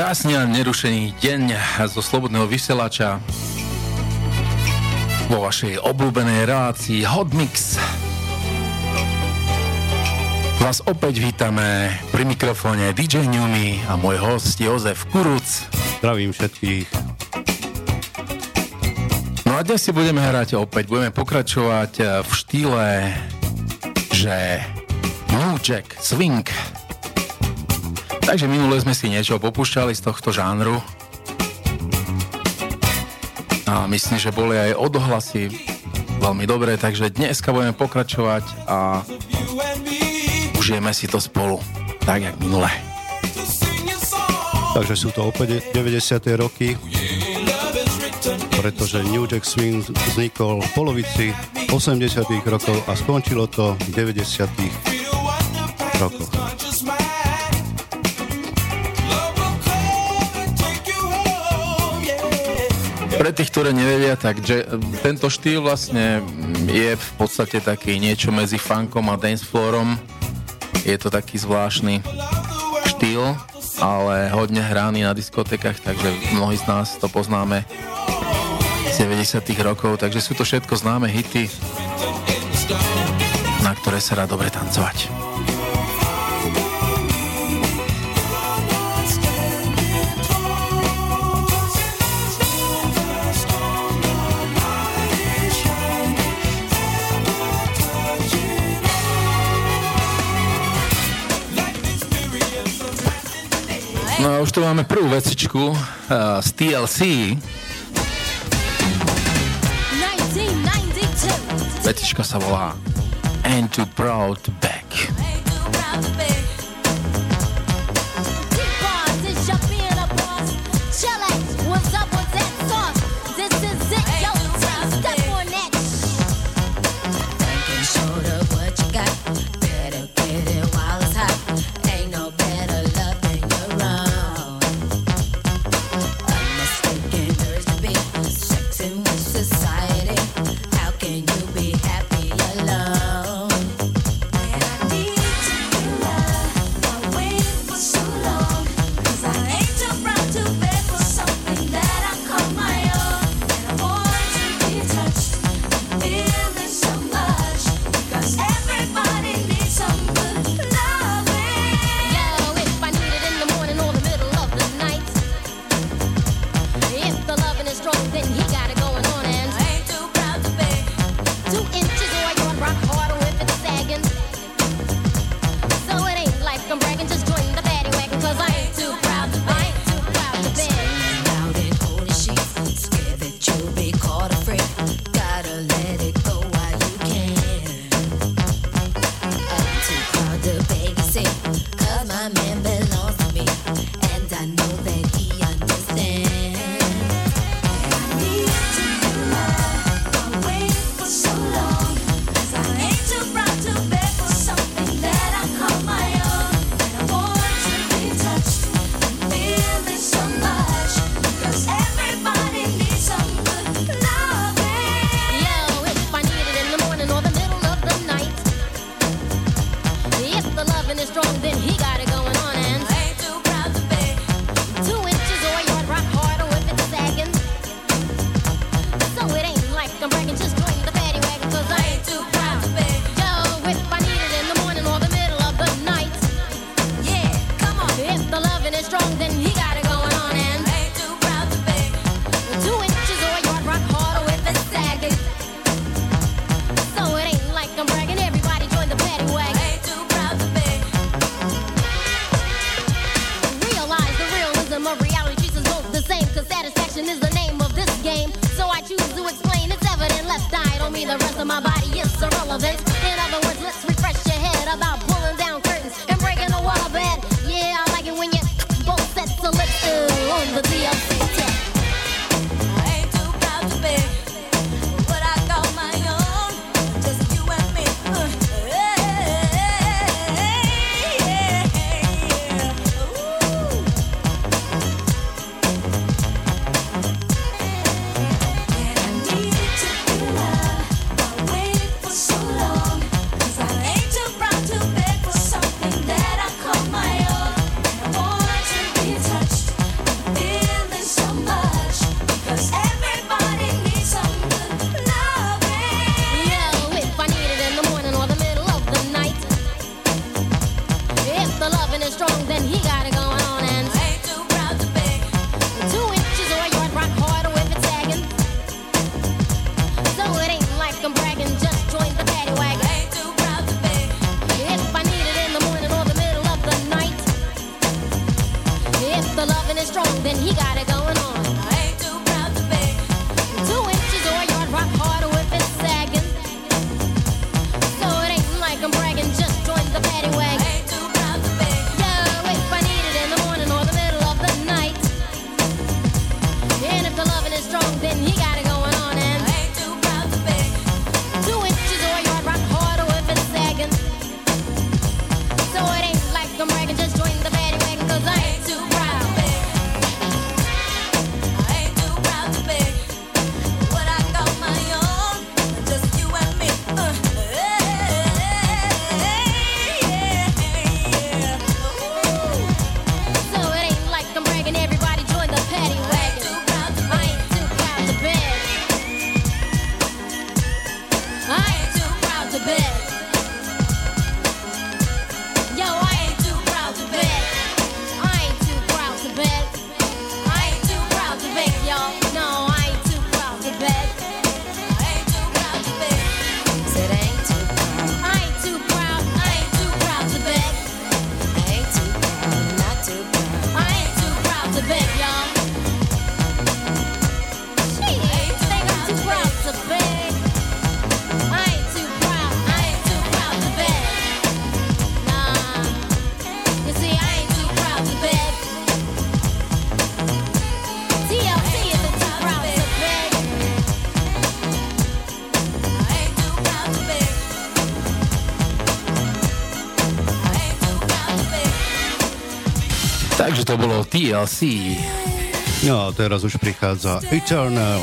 Krásny a nerušený deň zo Slobodného vysielača vo vašej obľúbenej relácii Hot Mix. Vás opäť vítame pri mikrofóne DJ Newmy a môj host Jozef Kuruc. Zdravím všetkých. No a dnes si budeme hrať opäť, budeme pokračovať v štýle, že New Jack Swing. Takže minule sme si niečo popúšťali z tohto žánru a myslím, že boli aj odohlasy veľmi dobré, takže dneska budeme pokračovať a užijeme si to spolu, tak jak minule. Takže sú to opäť 90. roky, pretože New Jack Swing vznikol v polovici 80. rokov a skončilo to v 90. rokoch. Pre tých, ktoré nevedia, tak tento štýl vlastne je v podstate taký niečo medzi funkom a dancefloorom. Je to taký zvláštny štýl, ale hodne hraný na diskotékach, takže mnohí z nás to poznáme z 90. rokov, takže sú to všetko známe hity, na ktoré sa dá dobre tancovať. No a už tu máme prvú vecičku z TLC. 1992. Vecička sa volá Ain't Too Proud to Back. So long. then he got it going on. I ain't too proud to beg. 2 inches or a yard, rock hard or if it's sagging. So it ain't like I'm bragging, just join the paddy wagon. I ain't too proud to beg. Yo, if I need it in the morning or the middle of the night, and if the loving is strong, then he got it going on. And I ain't too proud to beg. 2 inches or a yard, rock hard or if it's sagging. So it ain't like I'm bragging, just join the paddy wagon, 'cause I ain't too proud. Takže to bolo TLC. No a teraz už prichádza Eternal,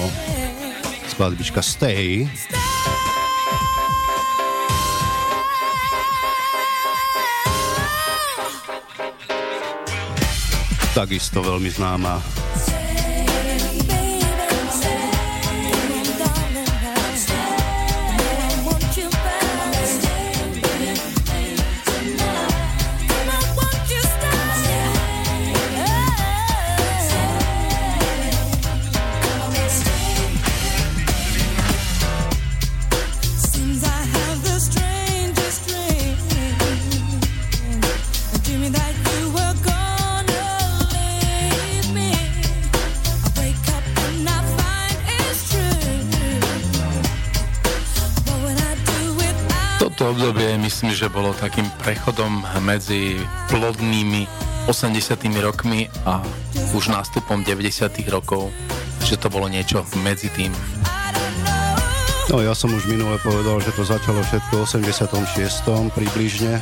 skladbička Stay. Takisto veľmi známa. Myslím, že bolo takým prechodom medzi plodnými 80. rokmi a už nástupom 90. rokov, že to bolo niečo medzi tým. No ja som už minule povedal, že to začalo všetko v 86. približne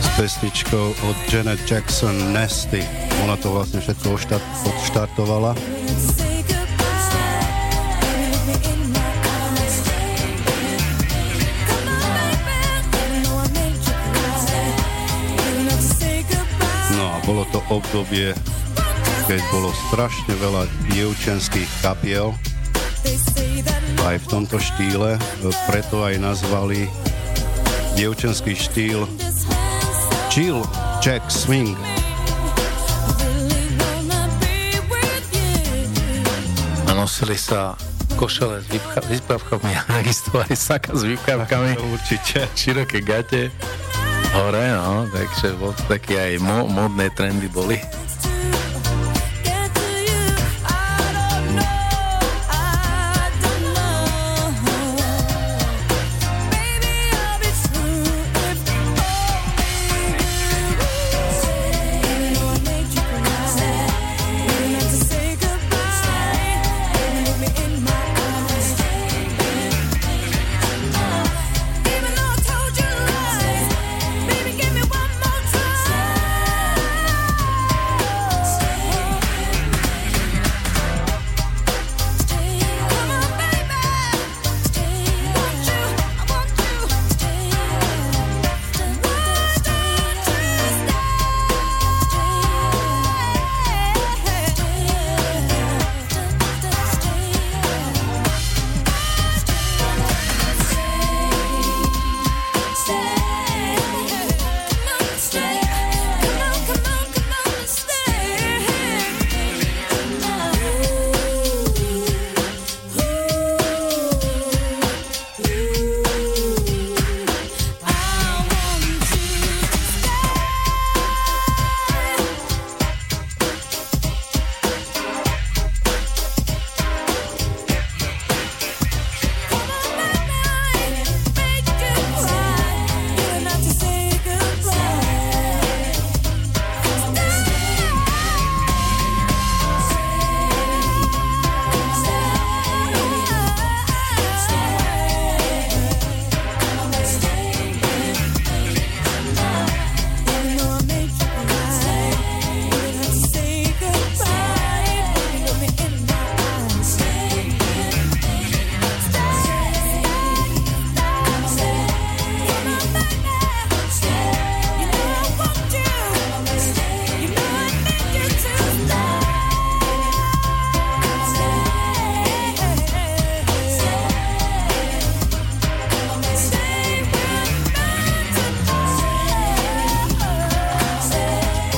s pesničkou od Janet Jackson Nasty. Ona to vlastne všetko odštartovala. Bolo to obdobie, keď bolo strašne veľa dievčenských kapiel, aj v tomto štýle, preto aj nazvali dievčenský štýl New Jack Swing. A nosili sa košele s vyplavkami a takisto aj saka s vyplavkami. Určite. Široké gate. Hore, no, takže také aj modné trendy boli.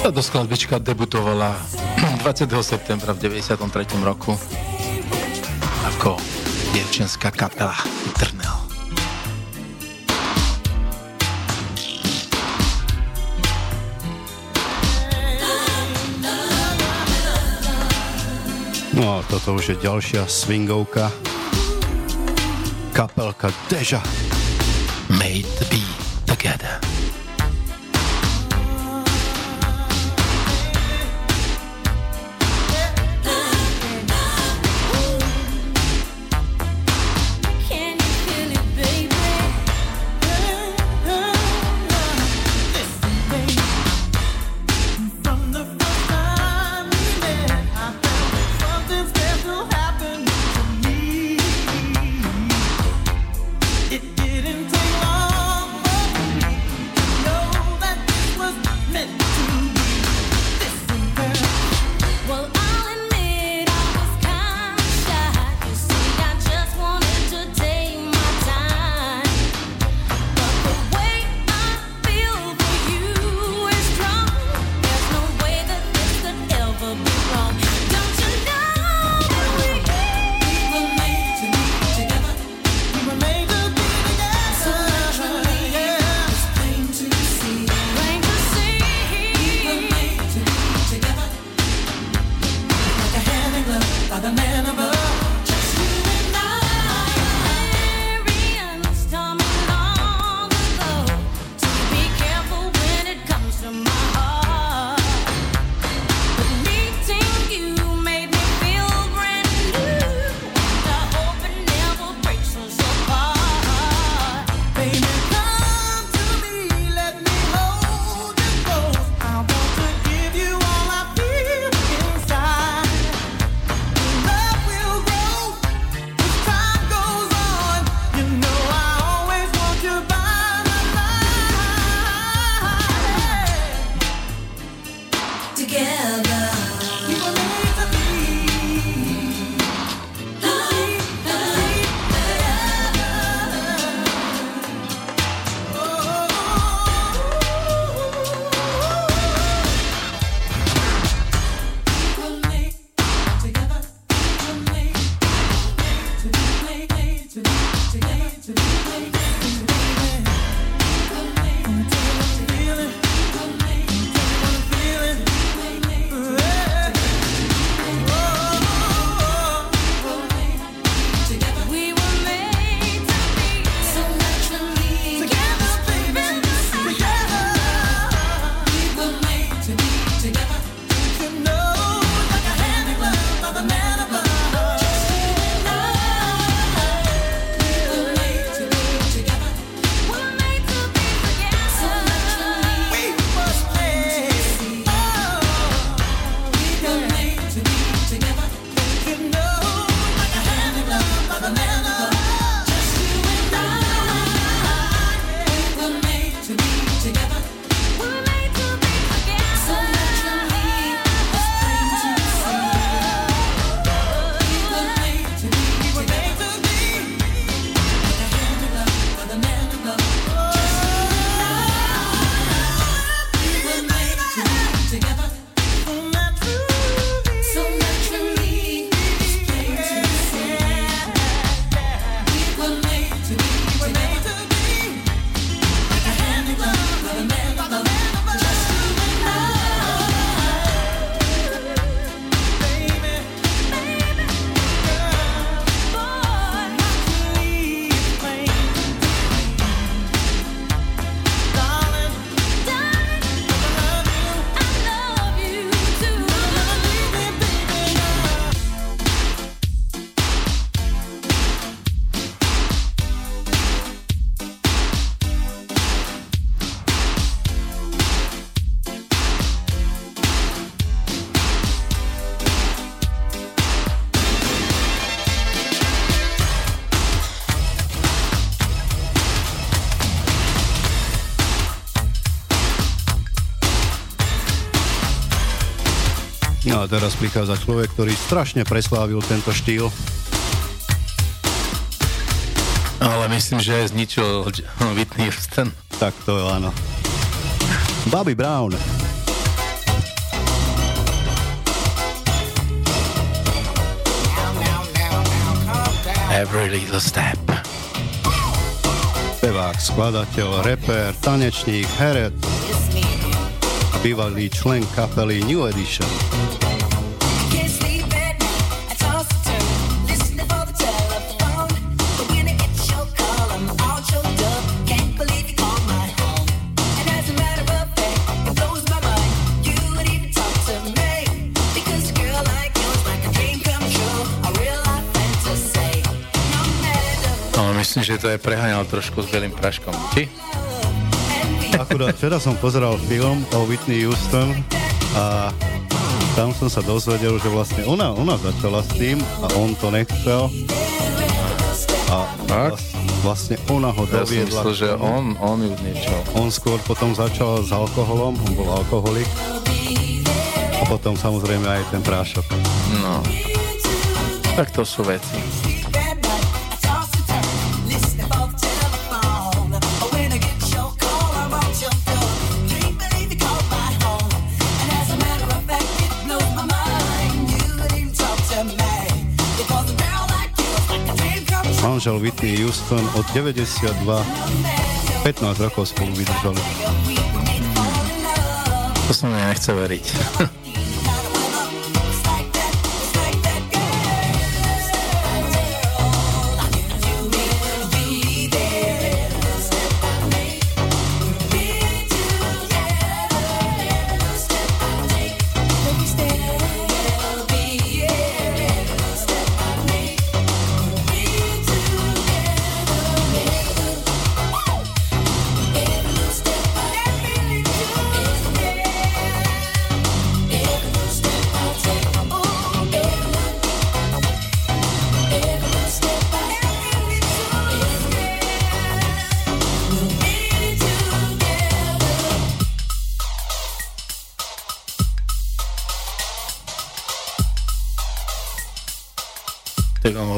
Táto skladbička debutovala 20. septembra v 93. roku ako dievčenská kapela Eternal. No toto už je ďalšia swingovka. Kapelka Deja. Made to be together. A teraz prichádza človek, ktorý strašne preslávil tento štýl. Ale myslím, že aj zničil Whitney Houston. Tak to je, áno. Bobby Brown. Every Little Step. Spevák, skladateľ, reper, tanečník, herec a bývalý člen kapely New Edition. Myslím, že to je preháňal trošku s Bielým praškom. Či? Akurát včera som pozeral film o Whitney Houston a tam som sa dozvedel, že vlastne ona začala s tým a on to nechcel. A vlastne ona ho doviedla. Ja som myslel, že on ju niečo. On skôr potom začal s alkoholom, on bol alkoholik. A potom samozrejme aj ten prášok. No, tak to sú veci. Manžel Whitney Houston od 92 15 rokov spolu vydržali. To sa mňa nechce veriť.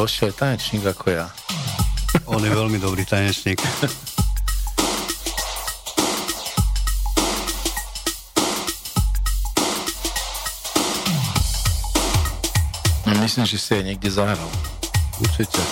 Lošo je tanečník ako ja. On je veľmi dobrý tanečník. Myslím, že si je niekde zahral. Určite.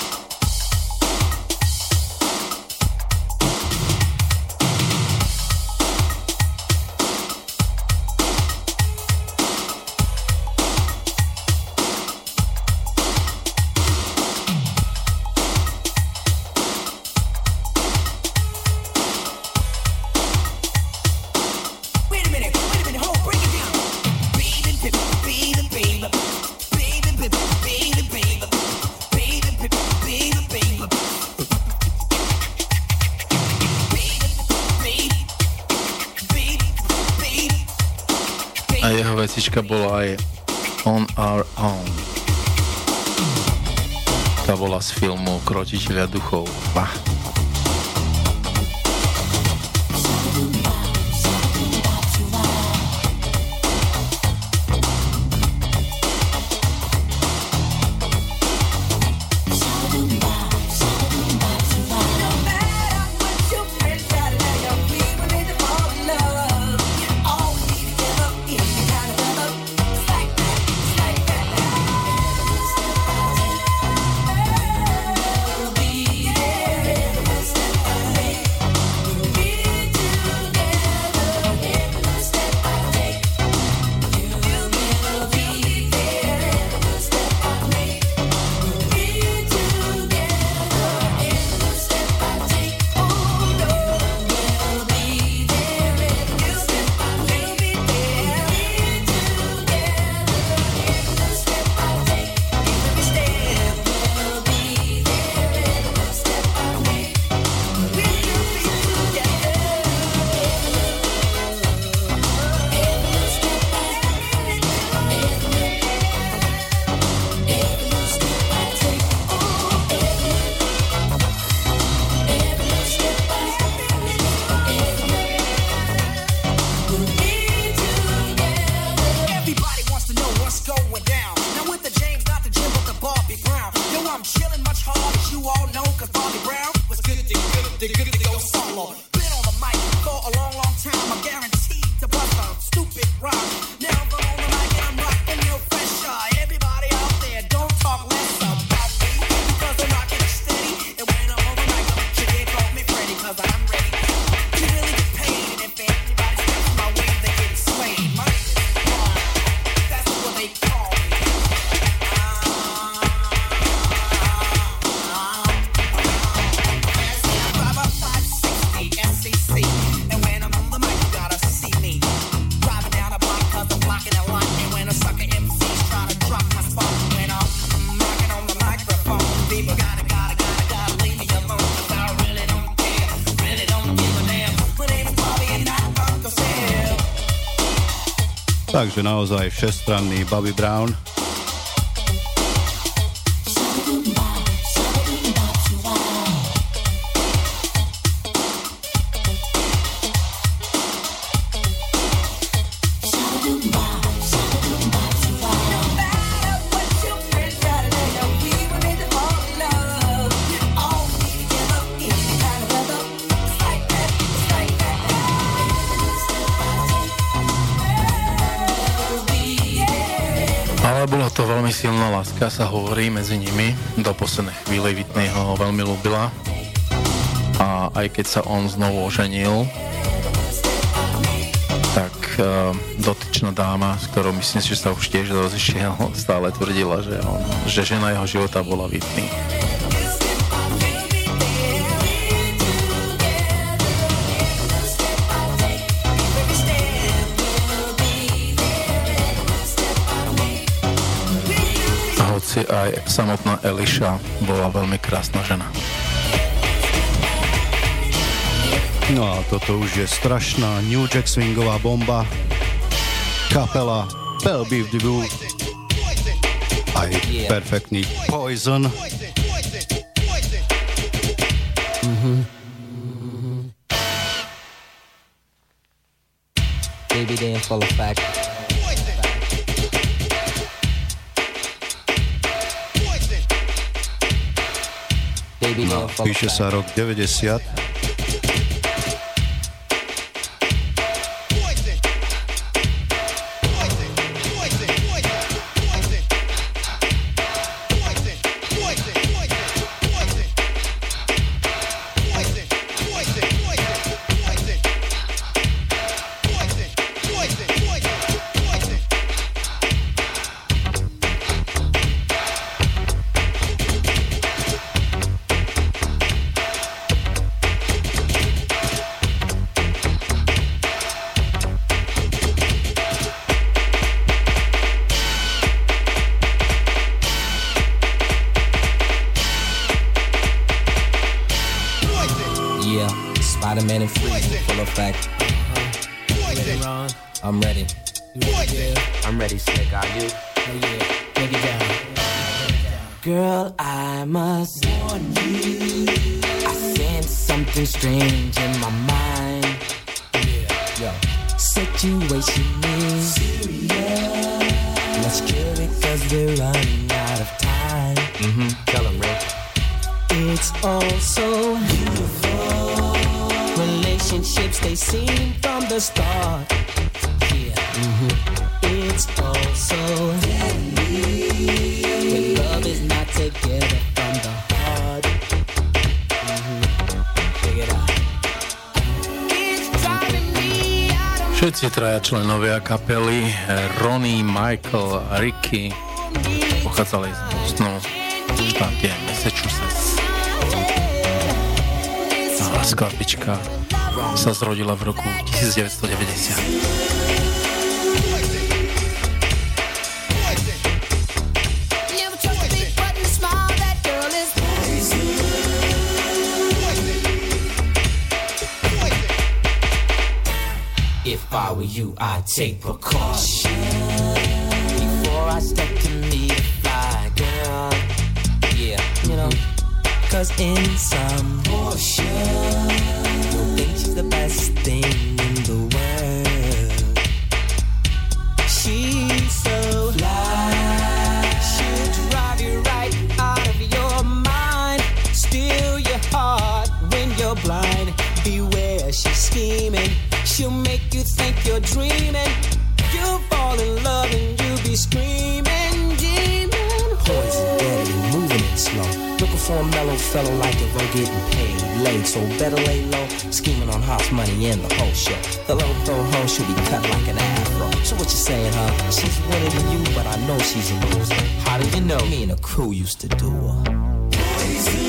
Bola aj On Our Own. Tá bola z filmu Krotiteľa duchov. Bah. Takže naozaj všestranný Bobby Brown. Silná láska sa hovorí medzi nimi. Do poslednej chvíle Whitney ho veľmi ľúbila. A aj keď sa on znovu oženil, tak dotyčná dáma, s ktorou myslím si, že sa už tiež rozišiel, stále tvrdila, že žena jeho života bola Whitney. Aj samotná Elisha bola veľmi krásna žena. No a toto už je strašná New Jack Swingová bomba. Kapela Bell Biv DeVoe. Aj perfektný Poison. Baby dance full of fact. No, píše sa rok 90. Členovia kapely Ronnie, Michael, Ricky pochádzali z Bostonu, v štáte Massachusetts. A skladbička sa zrodila v roku 1990. If I were you, I'd take precaution before I step to meet a fly girl. Yeah, you know, 'cause in some portion, you'll think she's the best thing in the world. She's so fly, she'll drive you right out of your mind, steal your heart when you're blind. Beware, she's scheming. She'll make you think you're dreaming. You'll fall in love and you'll be screaming, demon. Poison, deadly, moving it slow. Looking for a mellow fellow like it won't getting paid late. So better lay low, scheming on house money and the whole show. The low throw hoe, she'll be cut like an afro. So what you saying, huh? She's winning than you, but I know she's a loser. How do you know? Me and the crew used to do her. Poison.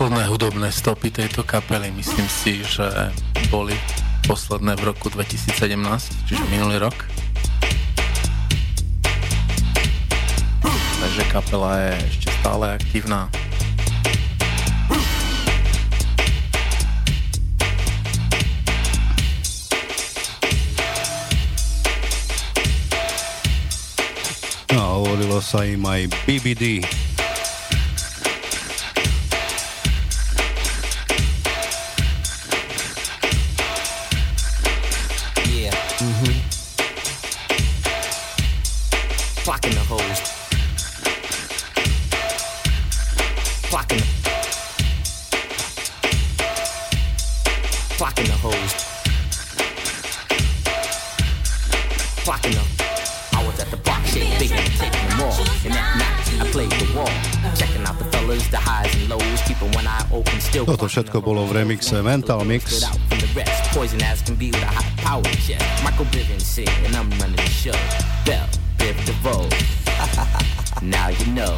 posledné hudobné stopy tejto kapely, myslím si, že boli posledné v roku 2017, čiže minulý rok. Takže kapela je ešte stále aktívna. No, hovorilo sa im aj BBD. Toto všetko bolo v remixe Mental Mix. Michael Bivins and I'm running the show. Bell Biv DeVoe. Now you know.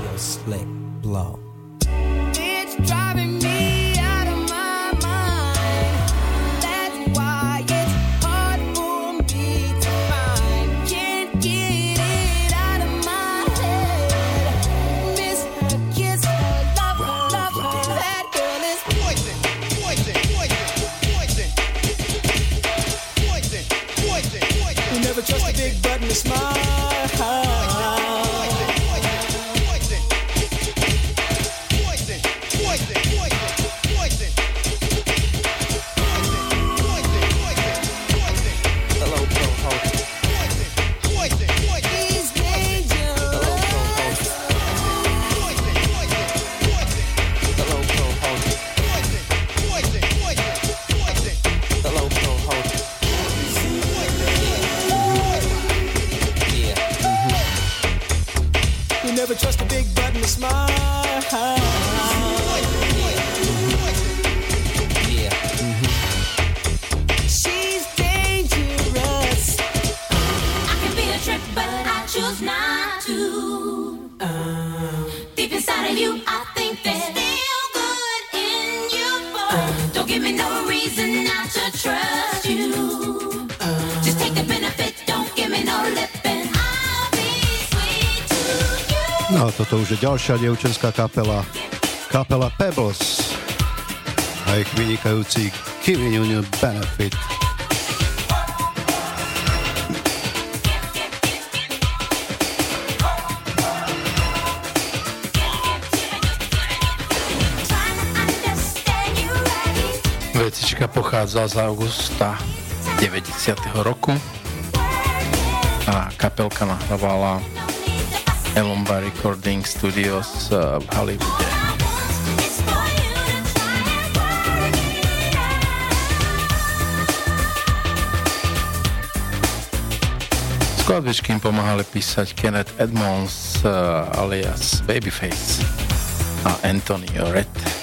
Yo, slick blow. It's driving me. Ďalšia dievčenská kapela, kapela Pebbles a ich vynikajúci Giving You New Benefit. Vecička pochádza z augusta 90. roku a kapelka nahrávala EMI Recording Studios v Hollywoode. Skladbičky im pomáhali písať Kenneth Edmonds alias Babyface a Anthony Orette.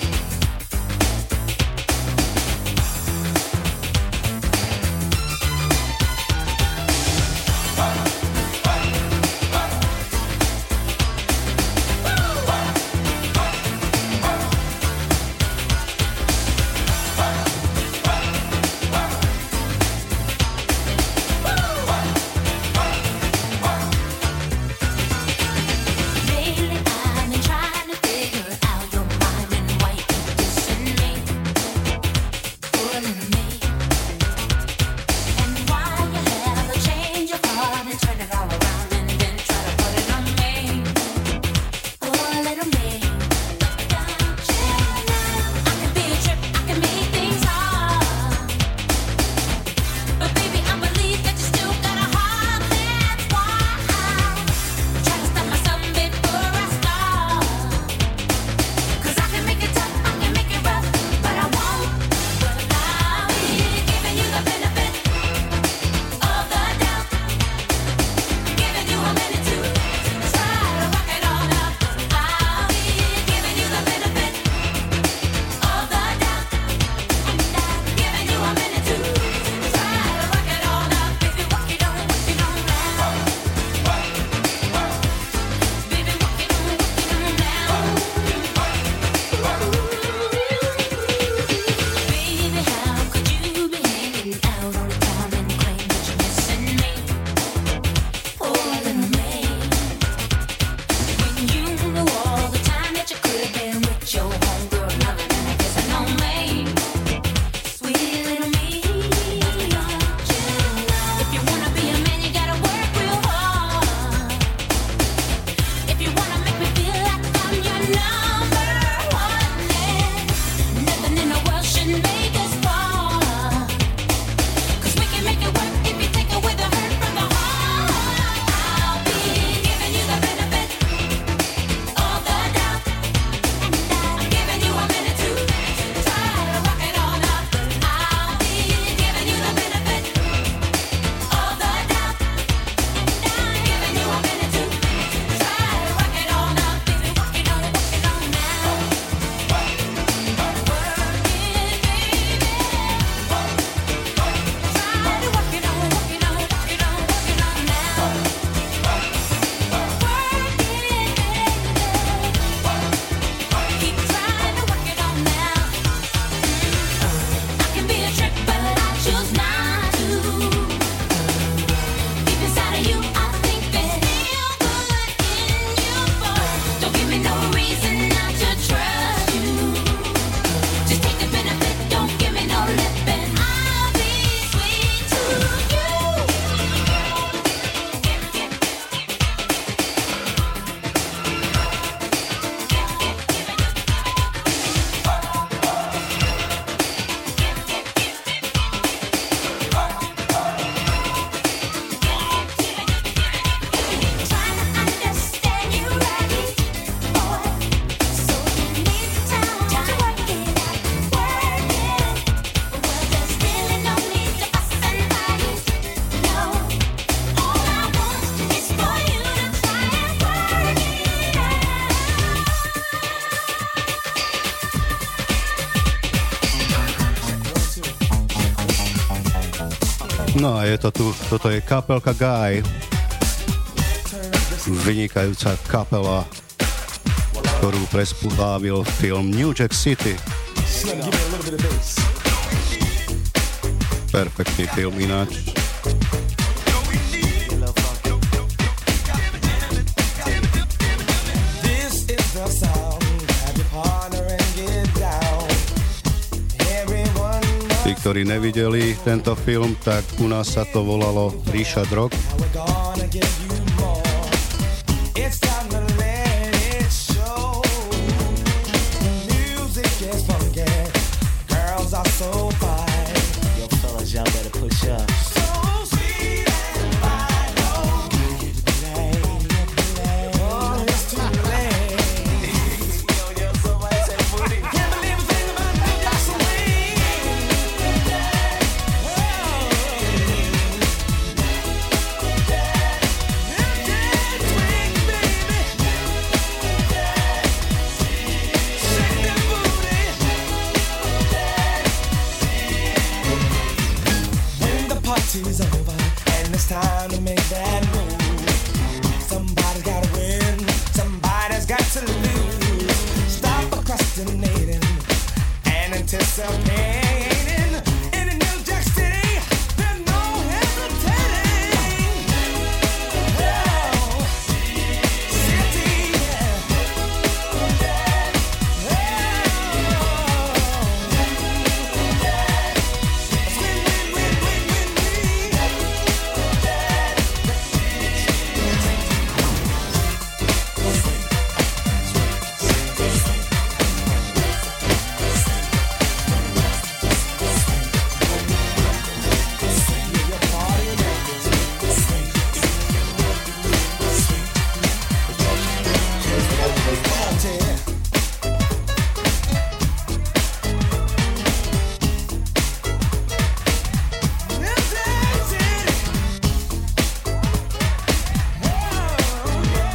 No a je to tu, toto je kapelka Guy. Vynikajúca kapela, ktorú prespúvávil film New Jack City. Perfektný film ináč. Tí, ktorí nevideli tento film, tak u nás sa to volalo Ríša drog.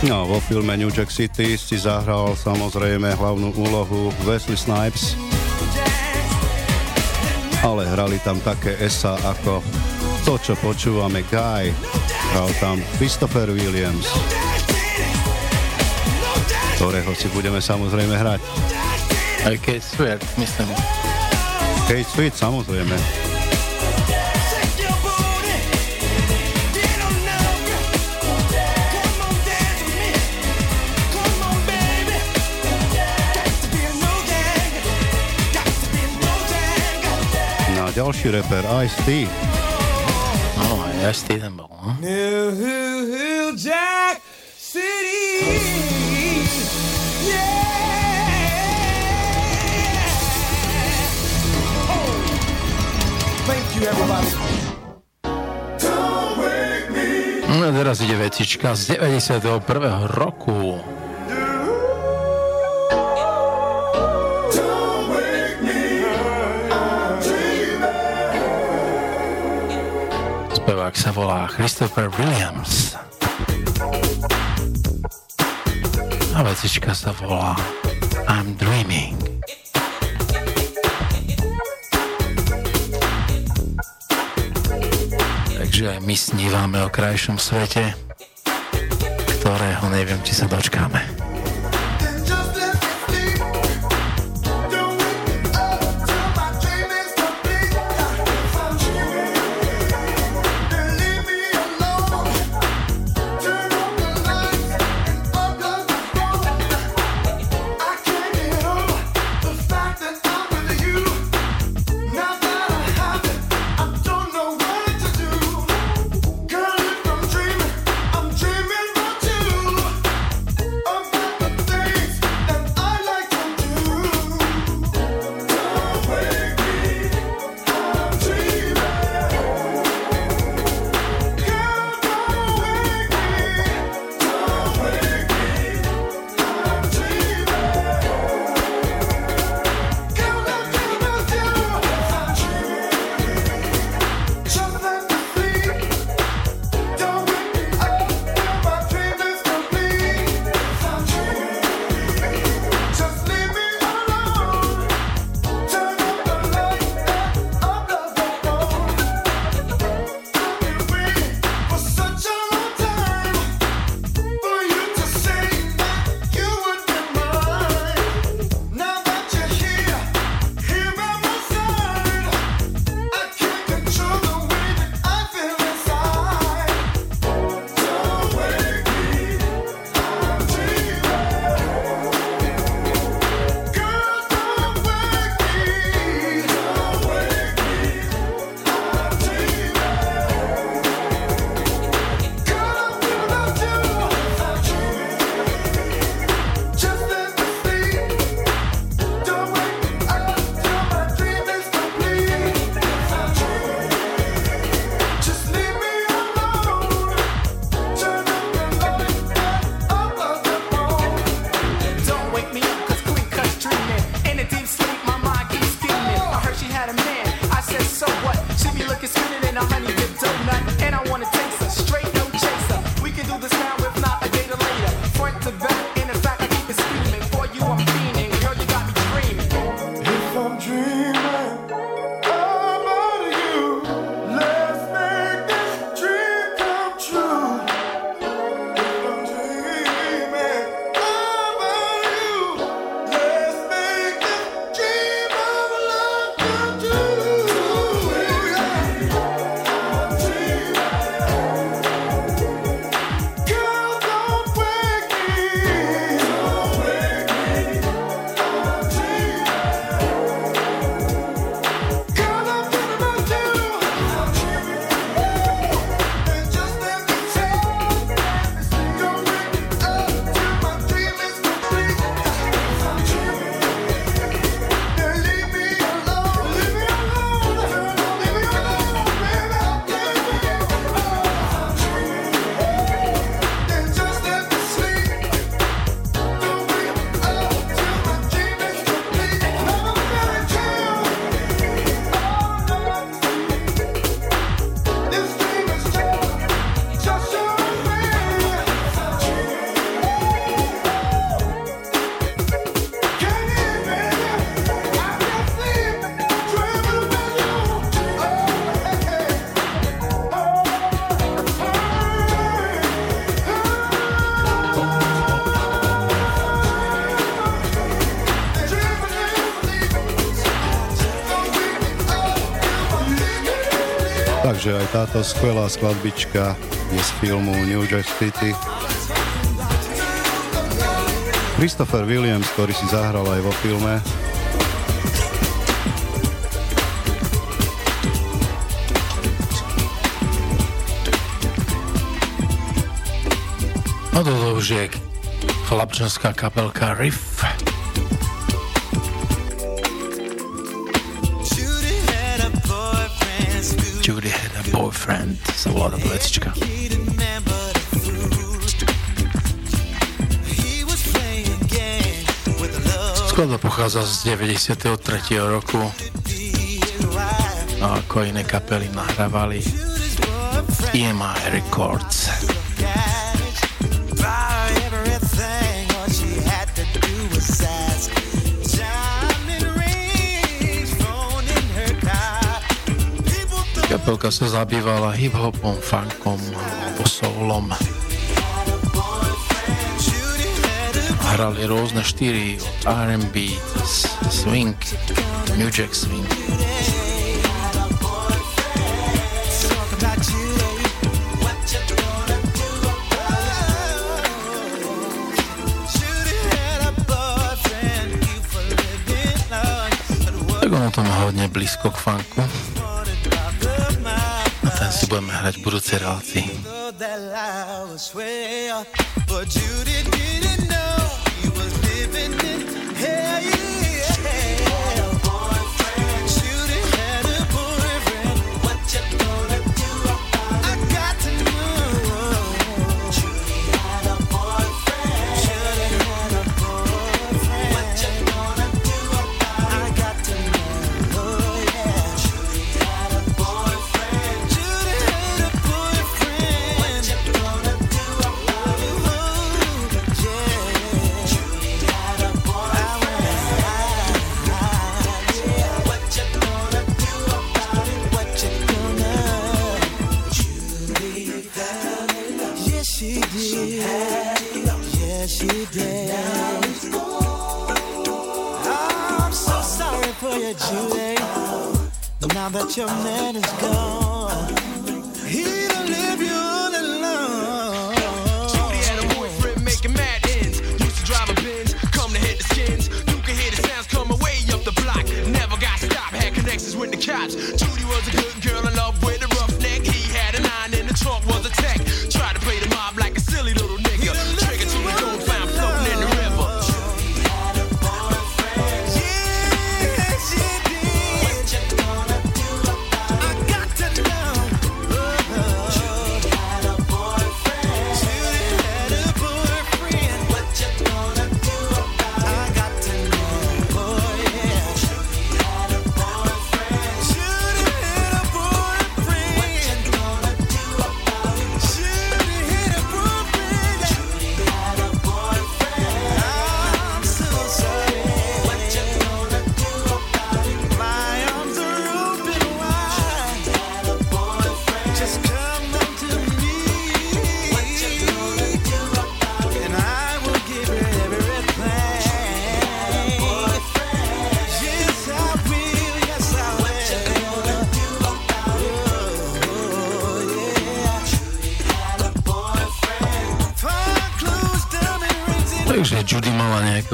No, vo filme New Jack City si zahral samozrejme hlavnú úlohu Wesley Snipes, ale hrali tam také esa ako to, čo počúvame. Guy, hral tam Christopher Williams, ktorého si budeme samozrejme hrať. Aj Kate Sweet, myslím. Kate Sweet, samozrejme. Ďalší rapper, Ice-T. No, aj Ice-T tam bol, no? New Jack City, yeah! Oh. Thank you, everybody. No, teraz ide vecička z 91. roku. Spevák sa volá Christopher Williams. A vecička sa volá I'm Dreaming. Takže aj my snívame o krajšom svete, ktorého neviem, či sa dočkáme. že aj táto skvelá skladbička je z filmu New Jack City. Christopher Williams, ktorý si zahral aj vo filme. No toto už je chlapčanská kapelka Riff. Judy had a boyfriend, sa volá vecička. Skladba pochádza z 93. roku a ako iné kapely nahrávali EMI Records. Kapelka sa zabývala hip-hopom, funkom, soulom. Hrali rôzne štyri, od R&B, swing, New Jack Swing. Tak ono to má hodne blízko k funku. Si budeme hrať v budúcej relácii. Your man is gone. He don't leave you all alone. Judy had a boyfriend making mad ends. Used to drive a Benz, come to hit the skins. You can hear the sounds coming way up the block. Never got stopped, had connections with the cops. Judy was a good girl in love with a roughneck. He had a 9 in the trunk, was a tech. Tried to play the mob like a silly little nigga. Trigger to the gold found floating in the river. Judy had a boyfriend. Yeah, she did. What you gonna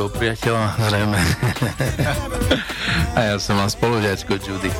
priateľa, zrejme. A ja som vám spolužiačko Judy.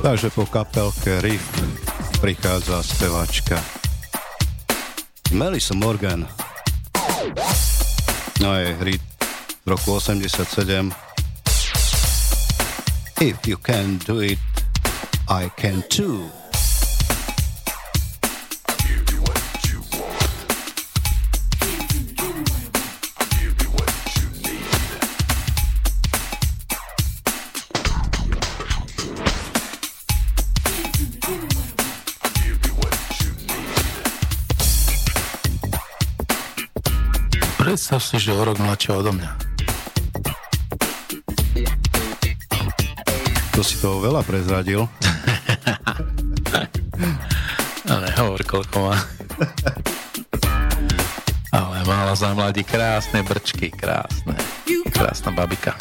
Takže po kapelke Riff prichádza spevačka Melissa Morgan. No je hit z roku 87. If you can do it, I can too. Predstav si, že o rok mladšia odo mňa. To si toho veľa prezradil. Ale hovor, koľko má. Ale mala za mladí krásne brčky, krásne. Krásna babika.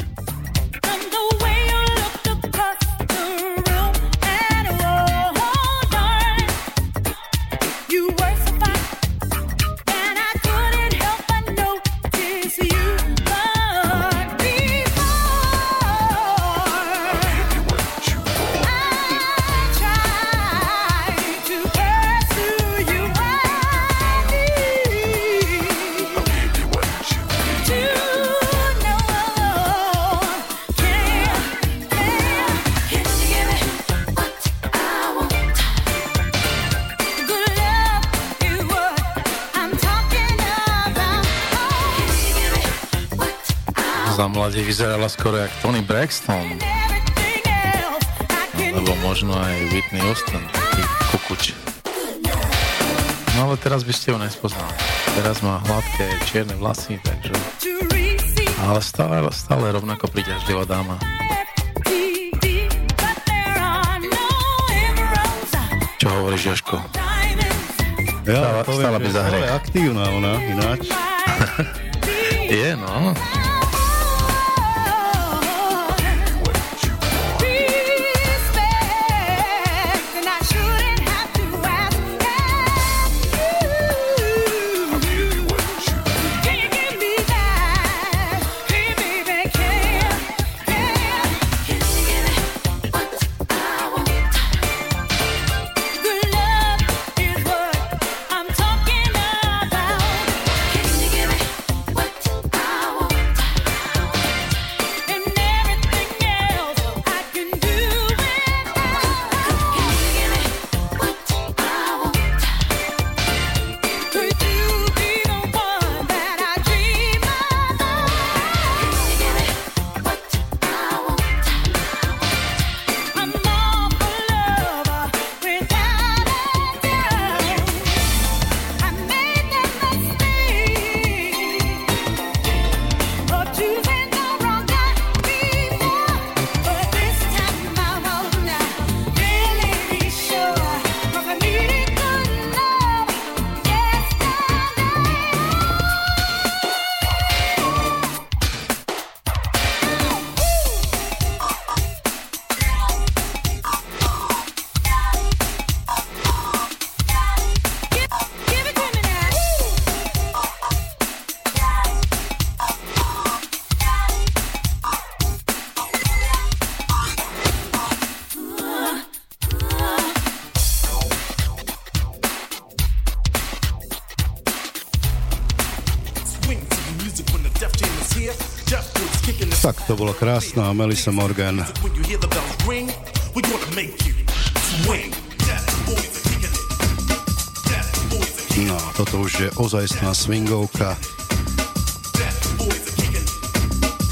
Mladie vyzerala skoro jak Tony Braxton, alebo možno aj Whitney Houston, taký kukuč. No ale teraz by ste ho nespoznali. Teraz má hladké čierne vlasy, takže... Ale stále rovnako príťažlivá dáma. Čo hovoríš, Jožko? Ja poviem, že je aktívna ona, ináč. Je, no... To bola krásna Melissa Morgan. No, toto už je ozajstná swingovka.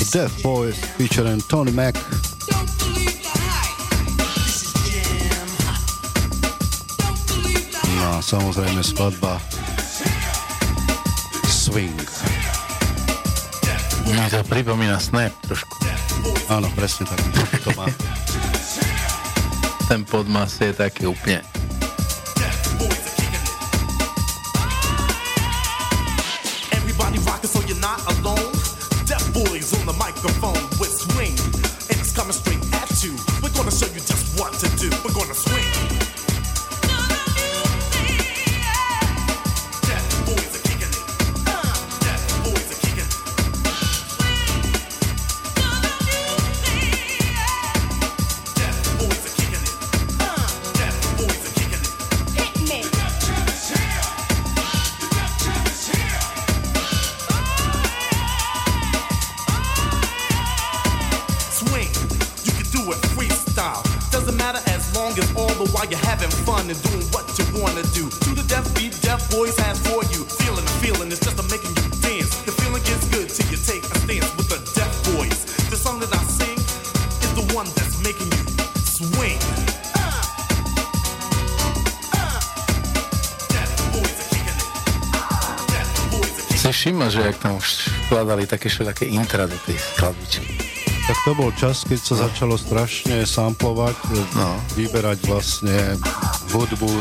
Death Boy featuring Tony Mac. No, samozrejme skladba swing. Mňa to pripomína Snap trošku. Áno, presne tak. To má. Ten podmas je taký úplne. Everybody rockin' so you're not alone. Death Boys on the microphone with swing. And it's coming straight at you. We're gonna show you just what to do. We're gonna swing. while you're having fun and doing what you wanna do. To the death beat, Death Boys has for you. Feeling the feeling, it's just a making you dance. The feeling gets good till you take a stance with the Death Boys. The song that I sing is the one that's making you swing. Si všimol, že jak tam vkladali také všelaké intra do tých skladbiček. Tak to bol čas, keď sa začalo strašne samplovať, vyberať vlastne hudbu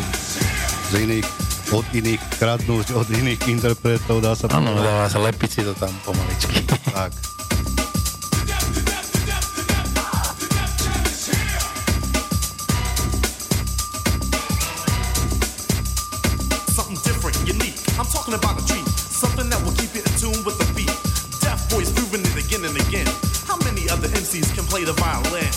z iných, od iných, kradnúť od iných interpretov, dá sa... Áno, dá sa lepiť si to tam pomaličky. Tak. Can play the violin.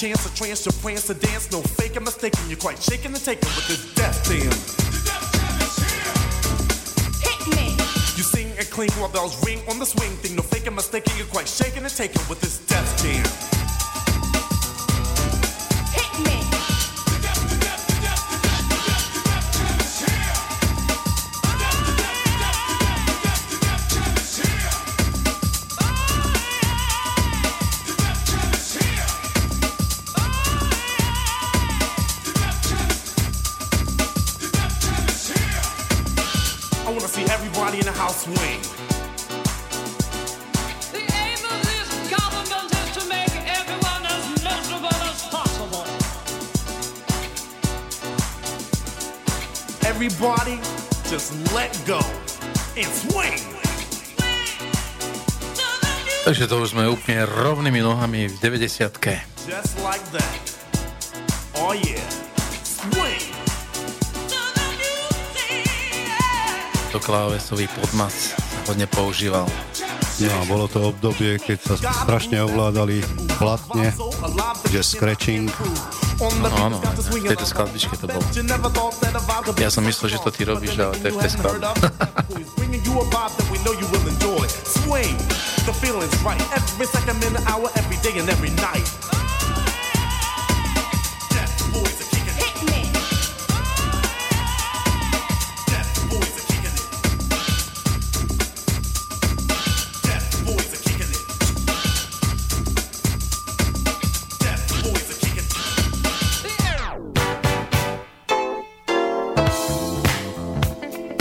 Chance to trance, to prance, to dance, no fake, I'm mistaken, you're quite shaking and taken with this death theme. The death jam is here. Hit me. You sing and cling while bells ring on the swing thing, no fake, I'm mistaken, you're quite shaking and taken with this death jam. Hit me. The jam is here. The death jam is here. Everybody in the house swing. The aim of this government is to make everyone as miserable as possible. Everybody just let go and swing. Takže to už sme úplne rovnými nohami v 90-ke. Just like that. Oh yeah. Swing. To klávesový podmas hodne používal. No, bolo to obdobie, keď sa strašne ovládali platne, že scratching. Áno, v tejto skladbičke to bolo. Ja som myslel, že to ty robíš, ale to je v tej skladbe.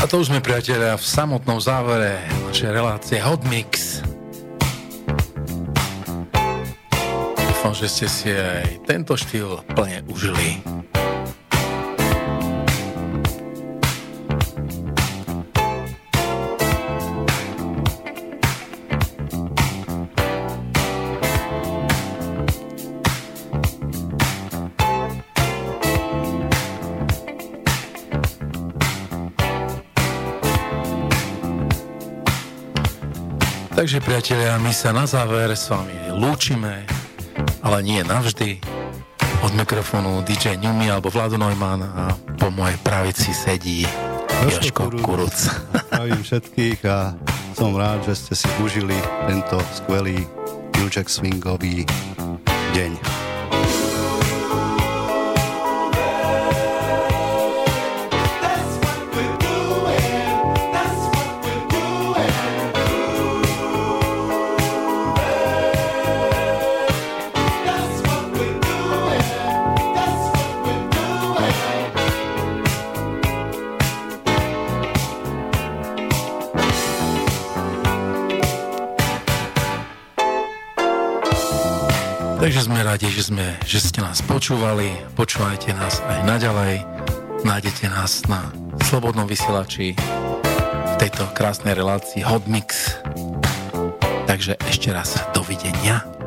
To už sme, priatelia, v samotnom závere našej relácie Hot Mix. Dúfam, že ste si aj tento štýl plne užili. Takže, priatelia, my sa na záver s vami lúčime, ale nie navždy. Od mikrofónu DJ Newmy alebo Vlado Neumann a po mojej pravici sedí Jožko Kuruc. Zdravím všetkých a som rád, že ste si užili tento skvelý New Jack Swingový deň. Takže sme radi, že ste nás počúvali, počúvajte nás aj naďalej, nájdete nás na slobodnom vysielači v tejto krásnej relácii Hot Mix. Takže ešte raz dovidenia.